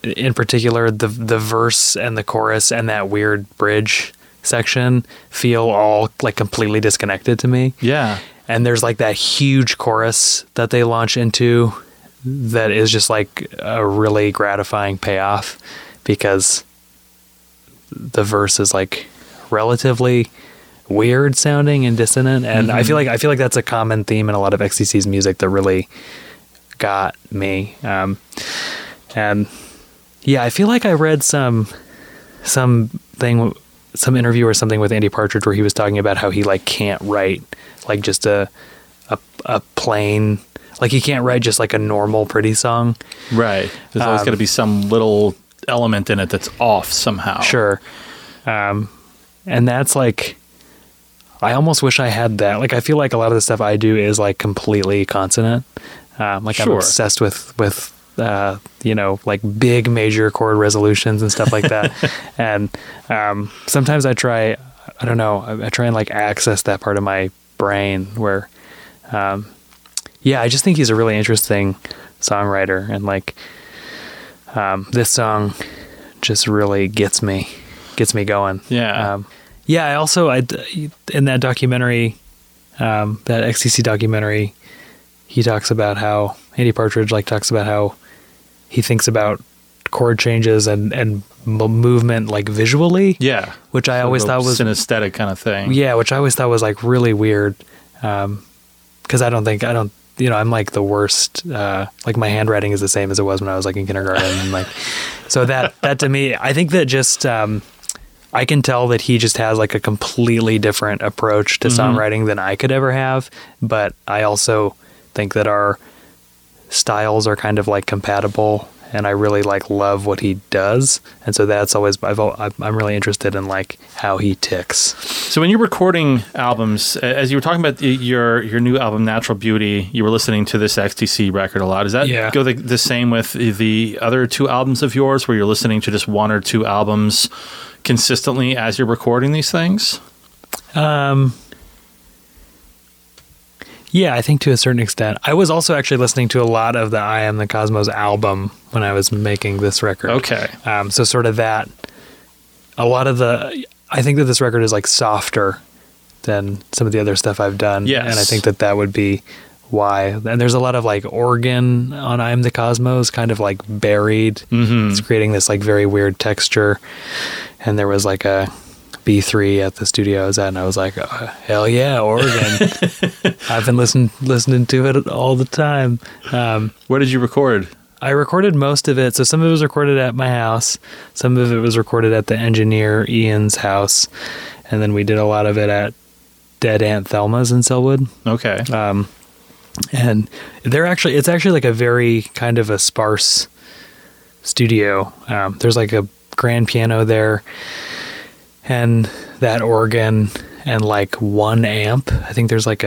in particular, the verse and the chorus and that weird bridge section feel all like completely disconnected to me. Yeah. And there's like that huge chorus that they launch into that is just like a really gratifying payoff, because the verse is like relatively weird sounding and dissonant. And mm-hmm. I feel like that's a common theme in a lot of XTC's music that really got me. And yeah, I feel like I read some interview or something with Andy Partridge where he was talking about how he like can't write like just a plain, like he can't write just like a normal pretty song. Right. There's always got to be some little element in it that's off somehow. Sure. And that's like, I almost wish I had that. Like I feel like a lot of the stuff I do is like completely consonant. Like sure. I'm obsessed with you know, like big major chord resolutions and stuff like that. And sometimes I try and like access that part of my brain where yeah, I just think he's a really interesting songwriter, and like this song just really gets me going. Yeah. Yeah. I also, in that documentary, that XTC documentary, Andy Partridge talks about how he thinks about chord changes and movement like visually. Yeah. Which I always thought was synesthetic kind of thing. Yeah. Which I always thought was like really weird. Cause I don't you know, I'm like the worst, like my handwriting is the same as it was when I was like in kindergarten. And like, so that to me, I think that just, I can tell that he just has like a completely different approach to mm-hmm. songwriting than I could ever have. But I also think that our styles are kind of like compatible, and I really like love what he does. And so that's always, I'm really interested in like how he ticks. So when you're recording albums, as you were talking about your new album, Natural Beauty, you were listening to this XTC record a lot. Does that yeah. go the same with the other two albums of yours, where you're listening to just one or two albums consistently as you're recording these things? Yeah, I think to a certain extent. I was also actually listening to a lot of the I Am the Cosmos album when I was making this record. Okay. So sort of that, a lot of the, I think that this record is like softer than some of the other stuff I've done. Yes. And I think that that would be why. And there's a lot of like organ on I Am the Cosmos kind of like buried. Mm-hmm. It's creating this like very weird texture. And there was like a B3 at the studio I was at, and I was like, oh, hell yeah, Oregon. I've been listening to it all the time. Where did you record? I recorded most of it. So some of it was recorded at my house. Some of it was recorded at the engineer Ian's house. And then we did a lot of it at Dead Aunt Thelma's in Selwood. Okay. And it's actually like a very kind of a sparse studio. There's like a grand piano there and that organ and like one amp. I think there's like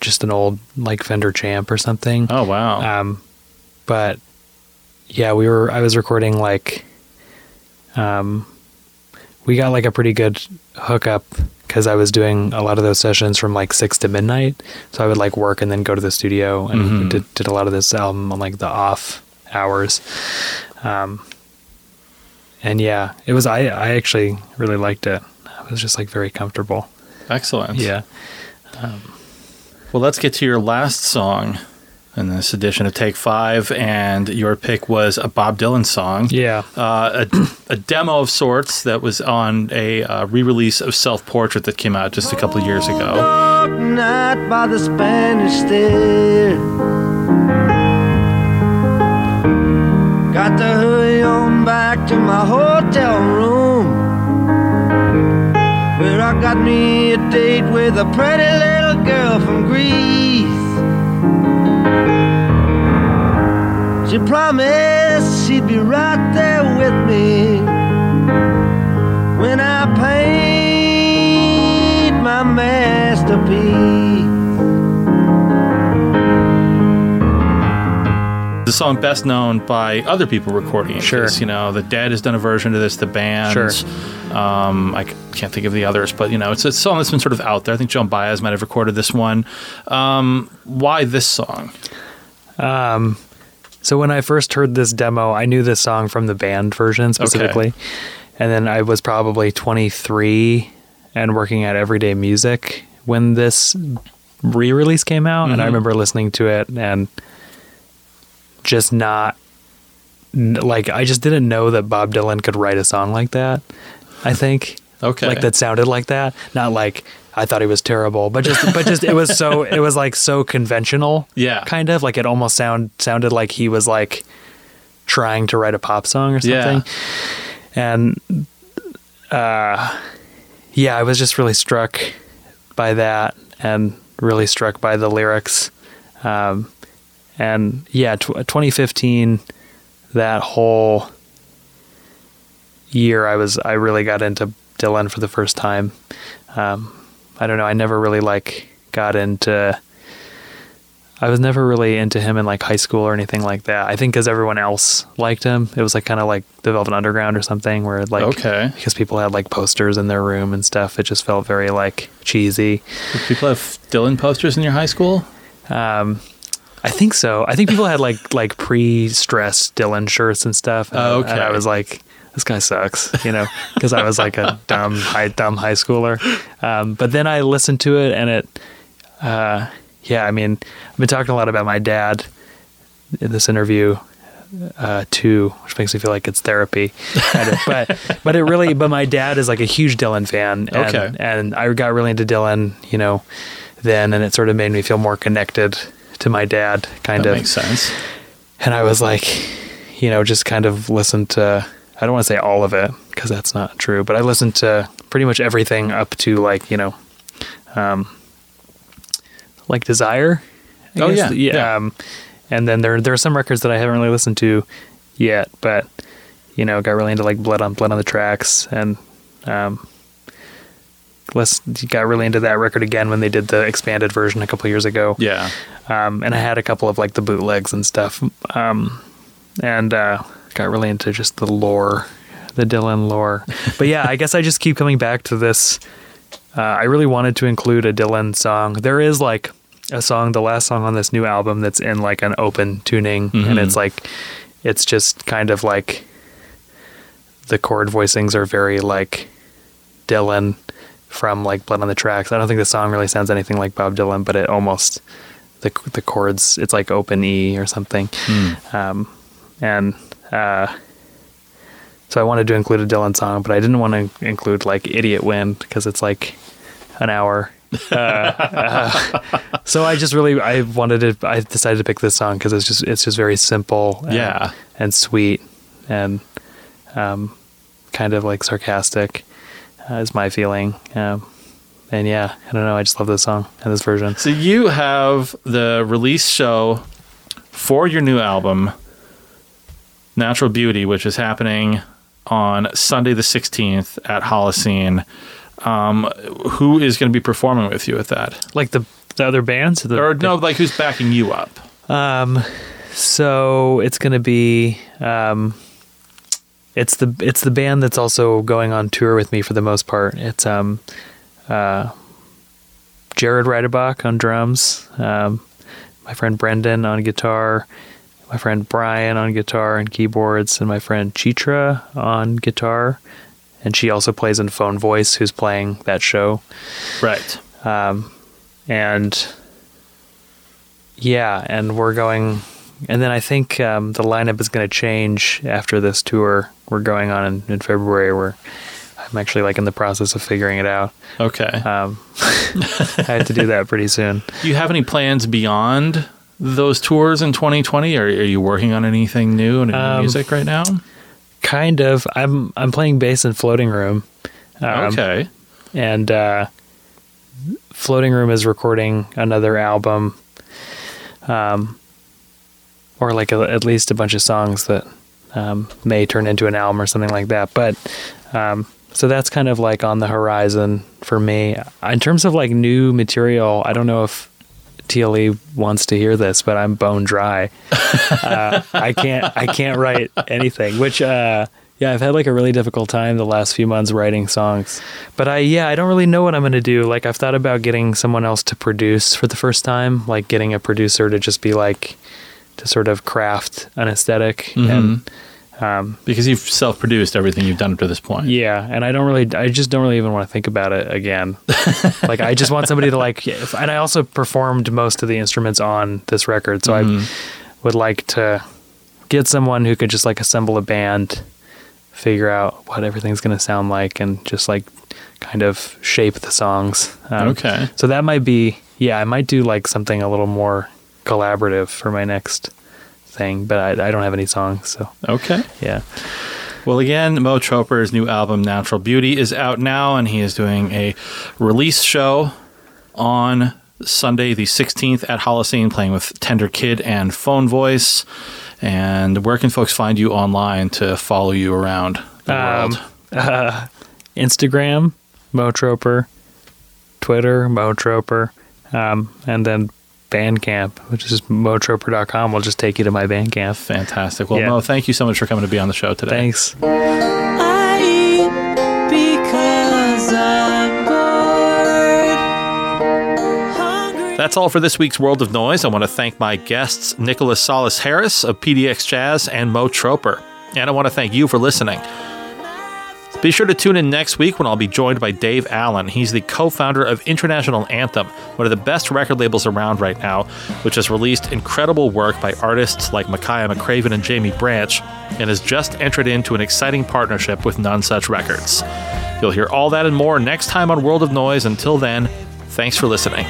just an old like Fender Champ or something. Oh, wow. But yeah, I was recording like, we got like a pretty good hookup because I was doing a lot of those sessions from like 6 to midnight. So I would like work and then go to the studio and did a lot of this album on like the off hours. And yeah, it was, I actually really liked it. It was just like very comfortable. Excellent. Yeah. Well, let's get to your last song in this edition of Take 5, and your pick was a Bob Dylan song. Yeah. A demo of sorts that was on a re-release of Self-Portrait that came out just a couple of years ago. Dark night by the Spanish stair. Got to hurry on back to my hotel room, where I got me a date with a pretty little girl from Greece. She promised she'd be right there with me when I paint my masterpiece. The song best known by other people recording it. Sure. You know, The Dead has done a version of this, the band. Sure. I can't think of the others, but, you know, it's a song that's been sort of out there. I think Joan Baez might have recorded this one. Why this song? So when I first heard this demo, I knew this song from the band version specifically. Okay. And then I was probably 23 and working at Everyday Music when this re-release came out. Mm-hmm. And I remember listening to it and just not, like, I just didn't know that Bob Dylan could write a song like that, I think. Okay. Like, that sounded like that. Not like I thought he was terrible, but just it was like so conventional. Yeah. Kind of like it almost sounded like he was like trying to write a pop song or something. Yeah. And yeah, I was just really struck by that and really struck by the lyrics. And yeah, 2015, that whole year I really got into Dylan for the first time. I don't know. I never really like got into, I was never really into him in like high school or anything like that. I think cause everyone else liked him. It was like kind of like the Velvet Underground or something where like, okay, because people had like posters in their room and stuff. It just felt very like cheesy. Did people have Dylan posters in your high school? I think so. I think people had like pre-stressed Dylan shirts and stuff. And, okay. And I was like, this guy sucks, you know, because I was like a dumb high schooler. But then I listened to it and it, yeah, I mean, I've been talking a lot about my dad in this interview, too, which makes me feel like it's therapy. But my dad is like a huge Dylan fan. And, okay. And I got really into Dylan, you know, then, and it sort of made me feel more connected to my dad, kind of. That makes sense. And I was like, you know, just kind of listened to, I don't want to say all of it because that's not true, but I listened to pretty much everything up to like, you know, like Desire. I guess. Yeah. And then there are some records that I haven't really listened to yet, but you know, got really into like Blood on the Tracks, and got really into that record again when they did the expanded version a couple of years ago. Yeah. And I had a couple of like the bootlegs and stuff. Got really into just the lore, the Dylan lore. But yeah, I guess I just keep coming back to this. I really wanted to include a Dylan song. There is like a song, the last song on this new album, that's in like an open tuning, and it's like, it's just kind of like the chord voicings are very like Dylan from like Blood on the Tracks. I don't think the song really sounds anything like Bob Dylan, but it almost, the chords, it's like open E or something. So I wanted to include a Dylan song, but I didn't want to include like Idiot Wind because it's like an hour. So I just really, I decided to pick this song because it's just very simple and sweet and kind of like sarcastic is my feeling. And yeah, I don't know. I just love this song and this version. So you have the release show for your new album, Natural Beauty, which is happening on Sunday the 16th at Holocene. Who is going to be performing with you at that? Like the other bands? Like who's backing you up? So it's going to be... It's the band that's also going on tour with me for the most part. It's Jared Reiterbach on drums, my friend Brendan on guitar, my friend Brian on guitar and keyboards, and my friend Chitra on guitar, and she also plays in Phone Voice, who's playing that show. Right. And we're going. And then I think the lineup is going to change after this tour we're going on in February. I'm actually in the process of figuring it out. Okay. I had to do that pretty soon. Do you have any plans beyond those tours in 2020? Are you working on anything new and new music right now? Kind of. I'm playing bass in Floating Room. Okay. And Floating Room is recording another album. Or at least a bunch of songs that may turn into an album or something like that. But so that's kind of on the horizon for me. In terms of new material, I don't know if TLE wants to hear this, but I'm bone dry. I can't write anything. Which I've had a really difficult time the last few months writing songs. But I don't really know what I'm going to do. I've thought about getting someone else to produce for the first time, getting a producer to just be to sort of craft an aesthetic. Mm-hmm. And because you've self-produced everything you've done up to this point. Yeah, and I just don't really even want to think about it again. I just want somebody to and I also performed most of the instruments on this record, so mm-hmm. I would like to get someone who could just assemble a band, figure out what everything's going to sound like, and just kind of shape the songs. Okay. So that might be, I might do something a little more collaborative for my next thing, but I don't have any songs, so okay. Yeah. Well, again, Mo Troper's new album Natural Beauty is out now, and he is doing a release show on Sunday the 16th at Holocene, playing with Tender Kid and Phone Voice. And where can folks find you online to follow you around the world? Instagram, Mo Troper, Twitter, Mo Troper, and then Bandcamp, which is motroper.com, will just take you to my Bandcamp. Fantastic. Well, yeah. Mo, thank you so much for coming to be on the show today. Thanks. I eat because I'm bored, hungry. That's all for this week's World of Noise. I want to thank my guests, Nicholas Solis-Harris of PDX Jazz and Mo Troper. And I want to thank you for listening. Be sure to tune in next week when I'll be joined by Dave Allen. He's the co-founder of International Anthem, one of the best record labels around right now, which has released incredible work by artists like Micaiah McCraven and Jamie Branch, and has just entered into an exciting partnership with None Such Records. You'll hear all that and more next time on World of Noise. Until then, thanks for listening.